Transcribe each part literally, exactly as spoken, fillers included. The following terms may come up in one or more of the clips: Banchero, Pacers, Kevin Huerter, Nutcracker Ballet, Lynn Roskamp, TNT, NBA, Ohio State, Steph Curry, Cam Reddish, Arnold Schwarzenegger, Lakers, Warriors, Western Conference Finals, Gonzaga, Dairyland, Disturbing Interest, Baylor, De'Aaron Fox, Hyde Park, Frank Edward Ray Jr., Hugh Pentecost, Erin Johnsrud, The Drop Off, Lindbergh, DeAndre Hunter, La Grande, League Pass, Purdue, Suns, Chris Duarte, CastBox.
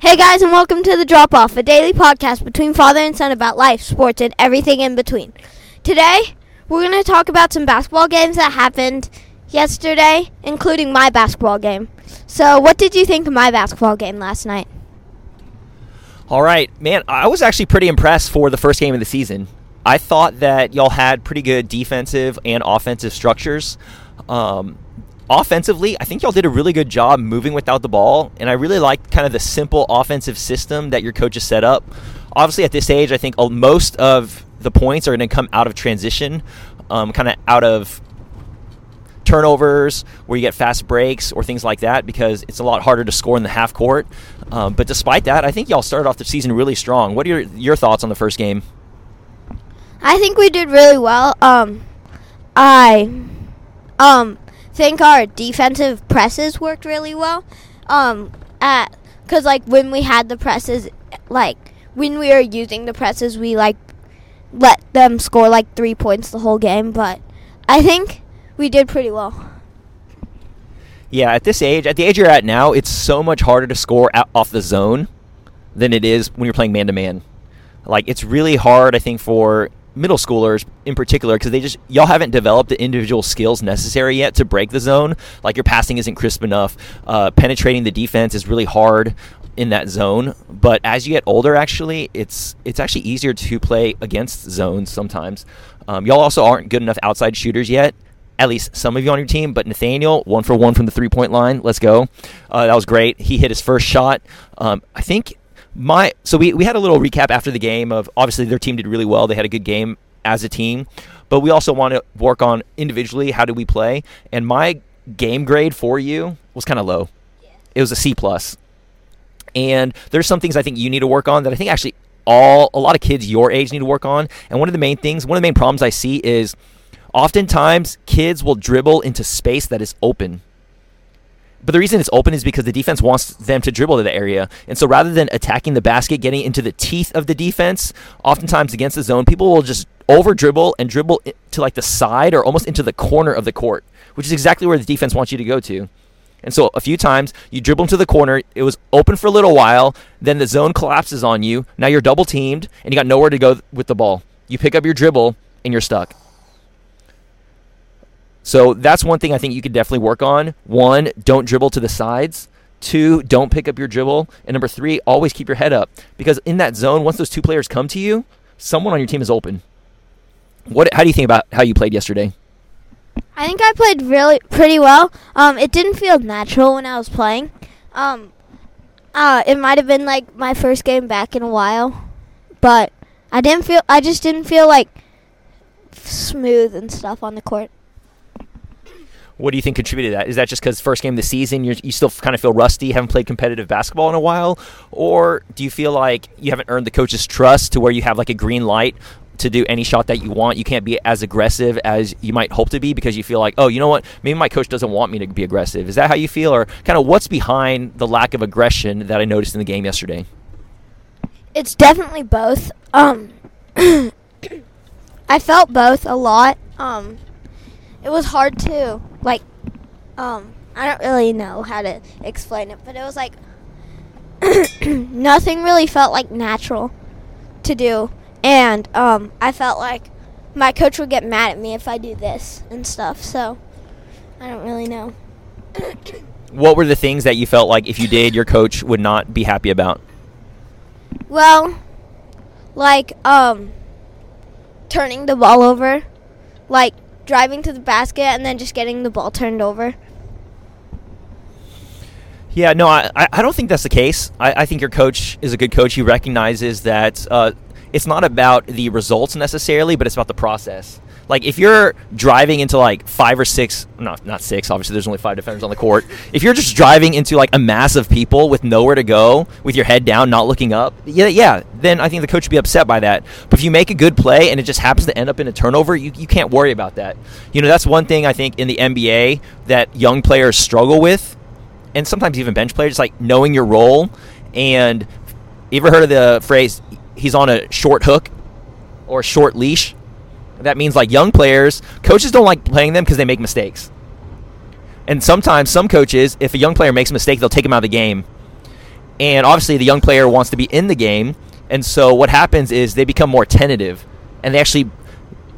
Hey guys, and welcome to The Drop Off, a daily podcast between father and son about life, sports, and everything in between. Today, we're going to talk about some basketball games that happened yesterday, including my basketball game. So, what did you think of my basketball game last night? All right, man, I was actually pretty impressed for the first game of the season. I thought that y'all had pretty good defensive and offensive structures. Um... Offensively, I think y'all did a really good job moving without the ball, and I really liked kind of the simple offensive system that your coaches set up. Obviously, at this age, I think most of the points are going to come out of transition, um, kind of out of turnovers where you get fast breaks or things like that, because it's a lot harder to score in the half court. Um, but despite that, I think y'all started off the season really strong. What are your, your thoughts on the first game? I think we did really well. Um, I... um. I think our defensive presses worked really well, um, at because like when we had the presses, like when we were using the presses, we like let them score like three points the whole game. But I think we did pretty well. Yeah, at this age, at the age you're at now, it's so much harder to score out off the zone than it is when you're playing man to man. Like it's really hard, I think, for middle schoolers in particular, because they just y'all haven't developed the individual skills necessary yet to break the zone. Like your passing isn't crisp enough, uh penetrating the defense is really hard in that zone. But as you get older, actually it's it's actually easier to play against zones sometimes. Um, y'all also aren't good enough outside shooters yet, at least some of you on your team. But Nathaniel, one for one from the three-point line, let's go. Uh that was great. He hit his first shot. um I think My so we, we had a little recap after the game of obviously their team did really well. They had a good game as a team, but we also want to work on individually how did we play. And my game grade for you was kind of low. Yeah. It was a C plus. And there's some things I think you need to work on that I think actually all a lot of kids your age need to work on. And one of the main things, one of the main problems I see is oftentimes kids will dribble into space that is open. But the reason it's open is because the defense wants them to dribble to the area. And so rather than attacking the basket, getting into the teeth of the defense, oftentimes against the zone, people will just over-dribble and dribble to like the side or almost into the corner of the court, which is exactly where the defense wants you to go to. And so a few times, you dribble into the corner, it was open for a little while, then the zone collapses on you, now you're double-teamed, and you got nowhere to go with the ball. You pick up your dribble, and you're stuck. So that's one thing I think you could definitely work on. One, don't dribble to the sides. Two, don't pick up your dribble. And number three, always keep your head up. Because in that zone, once those two players come to you, someone on your team is open. What? How do you think about how you played yesterday? I think I played really pretty well. Um, it didn't feel natural when I was playing. Um, uh, it might have been like my first game back in a while, but I didn't feel. I just didn't feel like smooth and stuff on the court. What do you think contributed to that? Is that just because first game of the season, you're, you still kind of feel rusty, haven't played competitive basketball in a while? Or do you feel like you haven't earned the coach's trust to where you have like a green light to do any shot that you want? You can't be as aggressive as you might hope to be because you feel like, oh, you know what? Maybe my coach doesn't want me to be aggressive. Is that how you feel? Or kind of what's behind the lack of aggression that I noticed in the game yesterday? It's definitely both. Um, I felt both a lot. Um, it was hard to... Like, um, I don't really know how to explain it, but it was like nothing really felt like natural to do. And um, I felt like my coach would get mad at me if I do this and stuff. So I don't really know. What were the things that you felt like if you did, your coach would not be happy about? Well, like um, turning the ball over, like driving to the basket and then just getting the ball turned over. Yeah, no, I, I don't think that's the case. I, I think your coach is a good coach. He recognizes that uh, it's not about the results necessarily, but it's about the process. Like if you're driving into like five or six, not not six, obviously there's only five defenders on the court. If you're just driving into like a mass of people with nowhere to go, with your head down, not looking up, yeah, yeah, then I think the coach would be upset by that. But if you make a good play and it just happens to end up in a turnover, you, you can't worry about that. You know, that's one thing I think in the N B A that young players struggle with, and sometimes even bench players, like knowing your role. And you ever heard of the phrase, he's on a short hook or a short leash? That means like young players, coaches don't like playing them because they make mistakes. And sometimes some coaches, if a young player makes a mistake, they'll take him out of the game. And obviously the young player wants to be in the game. And so what happens is they become more tentative, and they actually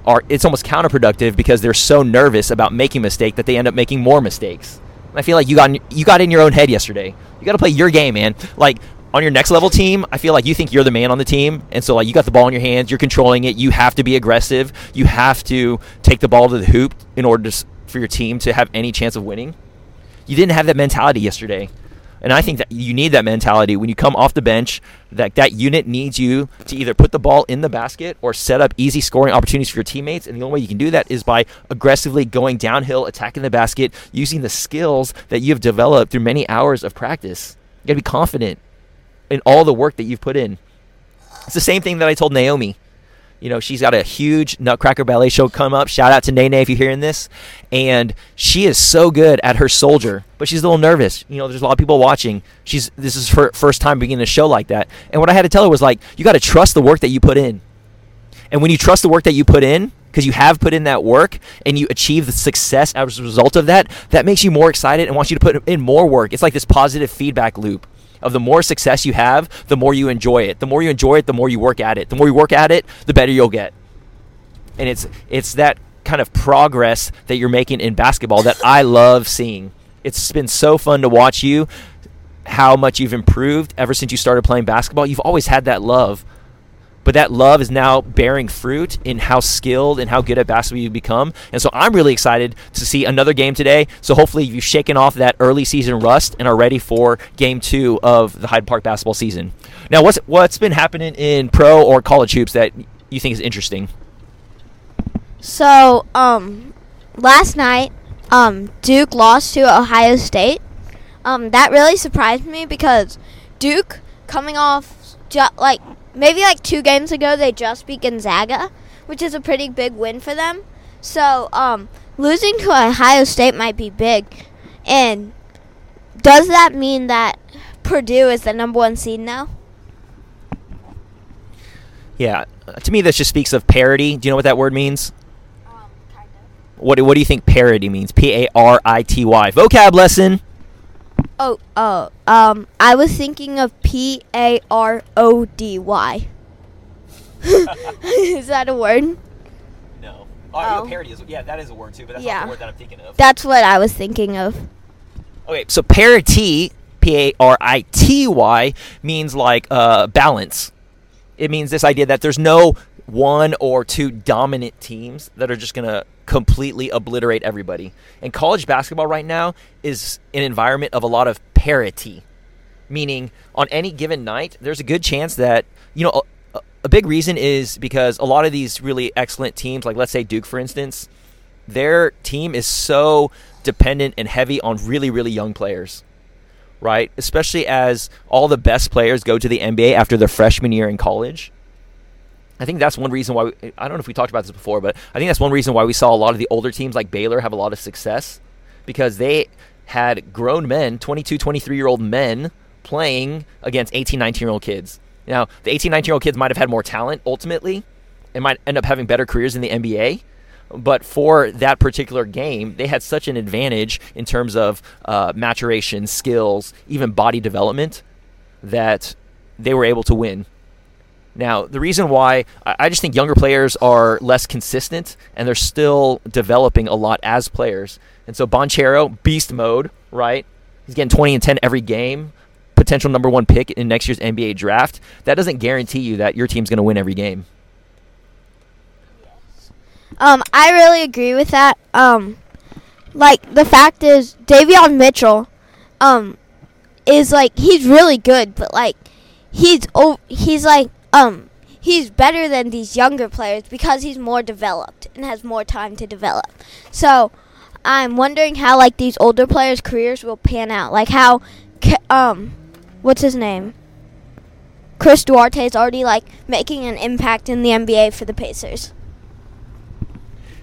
are, it's almost counterproductive because they're so nervous about making a mistake that they end up making more mistakes. And I feel like you got in, you got in your own head yesterday. You got to play your game, man. Like, on your next level team, I feel like you think you're the man on the team. And so, like, you got the ball in your hands, you're controlling it, you have to be aggressive, you have to take the ball to the hoop in order to, for your team to have any chance of winning. You didn't have that mentality yesterday. And I think that you need that mentality when you come off the bench. That that unit needs you to either put the ball in the basket or set up easy scoring opportunities for your teammates. And the only way you can do that is by aggressively going downhill, attacking the basket, using the skills that you have developed through many hours of practice. You got to be confident in all the work that you've put in. It's the same thing that I told Naomi. You know, she's got a huge Nutcracker Ballet show come up. Shout out to Nene if you're hearing this. And she is so good at her soldier, but she's a little nervous. You know, there's a lot of people watching. She's This is her first time beginning a show like that. And what I had to tell her was, like, you got to trust the work that you put in. And when you trust the work that you put in, because you have put in that work and you achieve the success as a result of that, that makes you more excited and wants you to put in more work. It's like this positive feedback loop. Of the more success you have, the more you enjoy it. The more you enjoy it, the more you work at it. The more you work at it, the better you'll get. And it's it's that kind of progress that you're making in basketball that I love seeing. It's been so fun to watch you, how much you've improved ever since you started playing basketball. You've always had that love. But that love is now bearing fruit in how skilled and how good at basketball you've become. And so I'm really excited to see another game today. So hopefully you've shaken off that early season rust and are ready for game two of the Hyde Park basketball season. Now, what's what's been happening in pro or college hoops that you think is interesting? So um, last night, um, Duke lost to Ohio State. Um, that really surprised me because Duke, coming off ju- like – Maybe like two games ago, they just beat Gonzaga, which is a pretty big win for them. So um, losing to Ohio State might be big. And does that mean that Purdue is the number one seed now? Yeah. To me, this just speaks of parity. Do you know what that word means? Um, kind of. What, what do you think parity means? P A R I T Y. Vocab lesson. Oh, oh, um, I was thinking of P A R O D Y. Is that a word? No. Oh, oh. Parody is, yeah, that is a word too, but that's yeah. not the word that I'm thinking of. That's what I was thinking of. Okay, so parity, P A R I T Y, means like uh, balance. It means this idea that there's no one or two dominant teams that are just going to completely obliterate everybody. And college basketball right now is an environment of a lot of parity, meaning on any given night, there's a good chance that, you know, a, a big reason is because a lot of these really excellent teams, like let's say Duke, for instance, their team is so dependent and heavy on really, really young players, right? Especially as all the best players go to the N B A after their freshman year in college. I think that's one reason why, we, I don't know if we talked about this before, but I think that's one reason why we saw a lot of the older teams like Baylor have a lot of success, because they had grown men, twenty-two, twenty-three-year-old men playing against eighteen, nineteen-year-old kids. Now, the eighteen, nineteen-year-old kids might have had more talent ultimately and might end up having better careers in the N B A, but for that particular game, they had such an advantage in terms of uh, maturation, skills, even body development, that they were able to win. Now, the reason why I just think younger players are less consistent, and they're still developing a lot as players. And so Banchero, beast mode, right? He's getting twenty and ten every game, potential number one pick in next year's N B A draft. That doesn't guarantee you that your team's going to win every game. Um, I really agree with that. Um, like, the fact is, Davion Mitchell um, is, like, he's really good, but, like, he's oh, he's, like, Um, he's better than these younger players because he's more developed and has more time to develop. So I'm wondering how, like, these older players' careers will pan out. Like how, um, what's his name? Chris Duarte is already, like, making an impact in the N B A for the Pacers.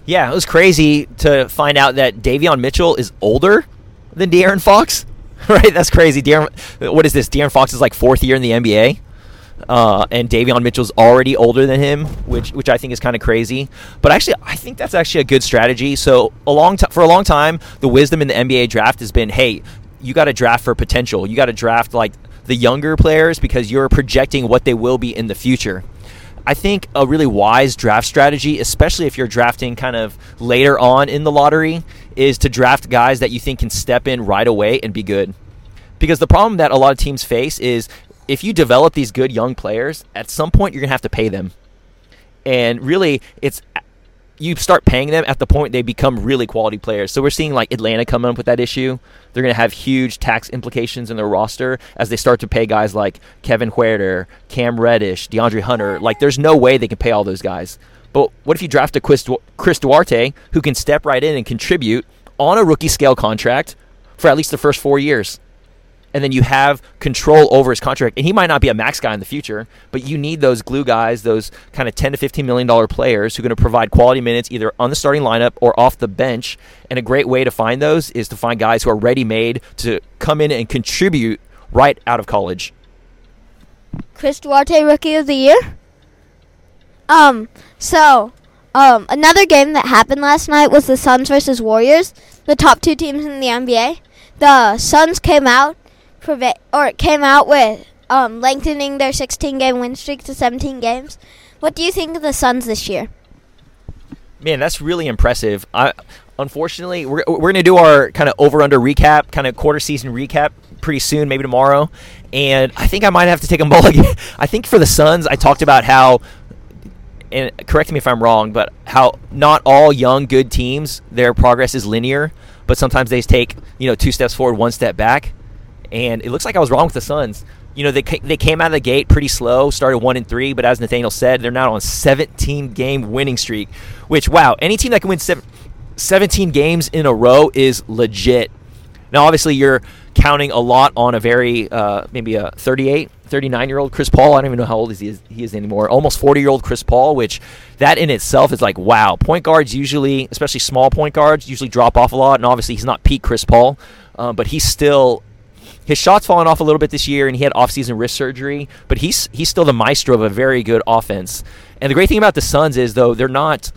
Yeah, it was crazy to find out that Davion Mitchell is older than De'Aaron Fox. Right? That's crazy. De'Aaron, what is this? De'Aaron Fox is, like, fourth year in the N B A. Uh, and Davion Mitchell's already older than him, which which I think is kind of crazy. But actually, I think that's actually a good strategy. So a long t- for a long time, the wisdom in the N B A draft has been, hey, you got to draft for potential. You got to draft like the younger players because you're projecting what they will be in the future. I think a really wise draft strategy, especially if you're drafting kind of later on in the lottery, is to draft guys that you think can step in right away and be good. Because the problem that a lot of teams face is if you develop these good young players, at some point you're going to have to pay them. And really, it's you start paying them at the point they become really quality players. So we're seeing like Atlanta coming up with that issue. They're going to have huge tax implications in their roster as they start to pay guys like Kevin Huerter, Cam Reddish, DeAndre Hunter. Like there's no way they can pay all those guys. But what if you draft a Chris, du- Chris Duarte who can step right in and contribute on a rookie scale contract for at least the first four years? And then you have control over his contract. And he might not be a max guy in the future, but you need those glue guys, those kind of ten to fifteen million dollars players who are going to provide quality minutes either on the starting lineup or off the bench. And a great way to find those is to find guys who are ready-made to come in and contribute right out of college. Chris Duarte, Rookie of the Year. Um. So, um, another game that happened last night was the Suns versus Warriors, the top two teams in the N B A. The Suns came out. Or it came out with um, lengthening their sixteen-game win streak to seventeen games. What do you think of the Suns this year? Man, that's really impressive. I, unfortunately, we're we're going to do our kind of over-under recap, kind of quarter-season recap pretty soon, maybe tomorrow. And I think I might have to take a mulligan. I think for the Suns, I talked about how, and correct me if I'm wrong, but how not all young, good teams, their progress is linear, but sometimes they take you know two steps forward, one step back. And it looks like I was wrong with the Suns. You know, they they came out of the gate pretty slow, started one and three, but as Nathaniel said, they're now on a seventeen-game winning streak, which, wow, any team that can win seventeen games in a row is legit. Now, obviously, you're counting a lot on a very, uh, maybe a thirty-eight, thirty-nine-year-old Chris Paul. I don't even know how old he is, he is anymore. Almost forty-year-old Chris Paul, which that in itself is like, wow. Point guards usually, especially small point guards, usually drop off a lot, and obviously he's not peak Chris Paul, um, but he's still... His shot's fallen off a little bit this year, and he had offseason wrist surgery, but he's he's still the maestro of a very good offense. And the great thing about the Suns is, though, they're not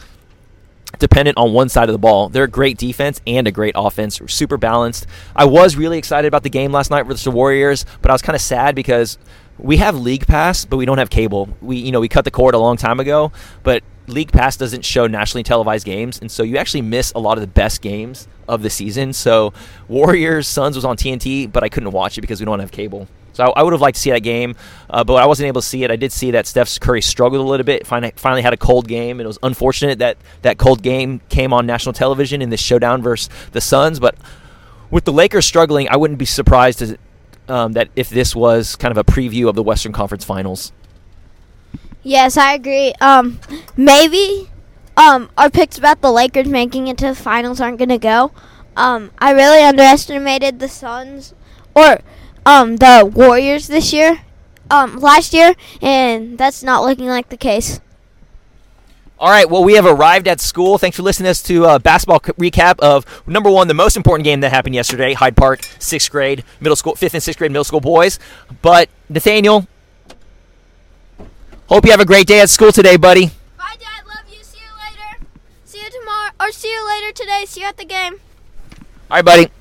dependent on one side of the ball. They're a great defense and a great offense, super balanced. I was really excited about the game last night versus the Warriors, but I was kind of sad because we have League Pass, but we don't have cable. We you know we cut the cord a long time ago, but League Pass doesn't show nationally televised games, and so you actually miss a lot of the best games of the season. So Warriors Suns was on T N T, but I couldn't watch it because we don't have cable. So I, I would have liked to see that game, uh, but I wasn't able to see it. I did see that Steph Curry struggled a little bit, finally, finally had a cold game, and it was unfortunate that that cold game came on national television in this showdown versus the Suns. But with the Lakers struggling, I wouldn't be surprised to, um, that if this was kind of a preview of the Western Conference Finals. Yes, I agree. Um, maybe um, our picks about the Lakers making it to the finals aren't going to go. Um, I really underestimated the Suns or um, the Warriors this year, um, last year, and that's not looking like the case. All right, well, we have arrived at school. Thanks for listening to us to a basketball recap of, number one, the most important game that happened yesterday, Hyde Park, sixth grade, middle school, fifth and sixth grade middle school boys. But, Nathaniel... Hope you have a great day at school today, buddy. Bye, Dad. Love you. See you later. See you tomorrow. Or see you later today. See you at the game. All right, buddy.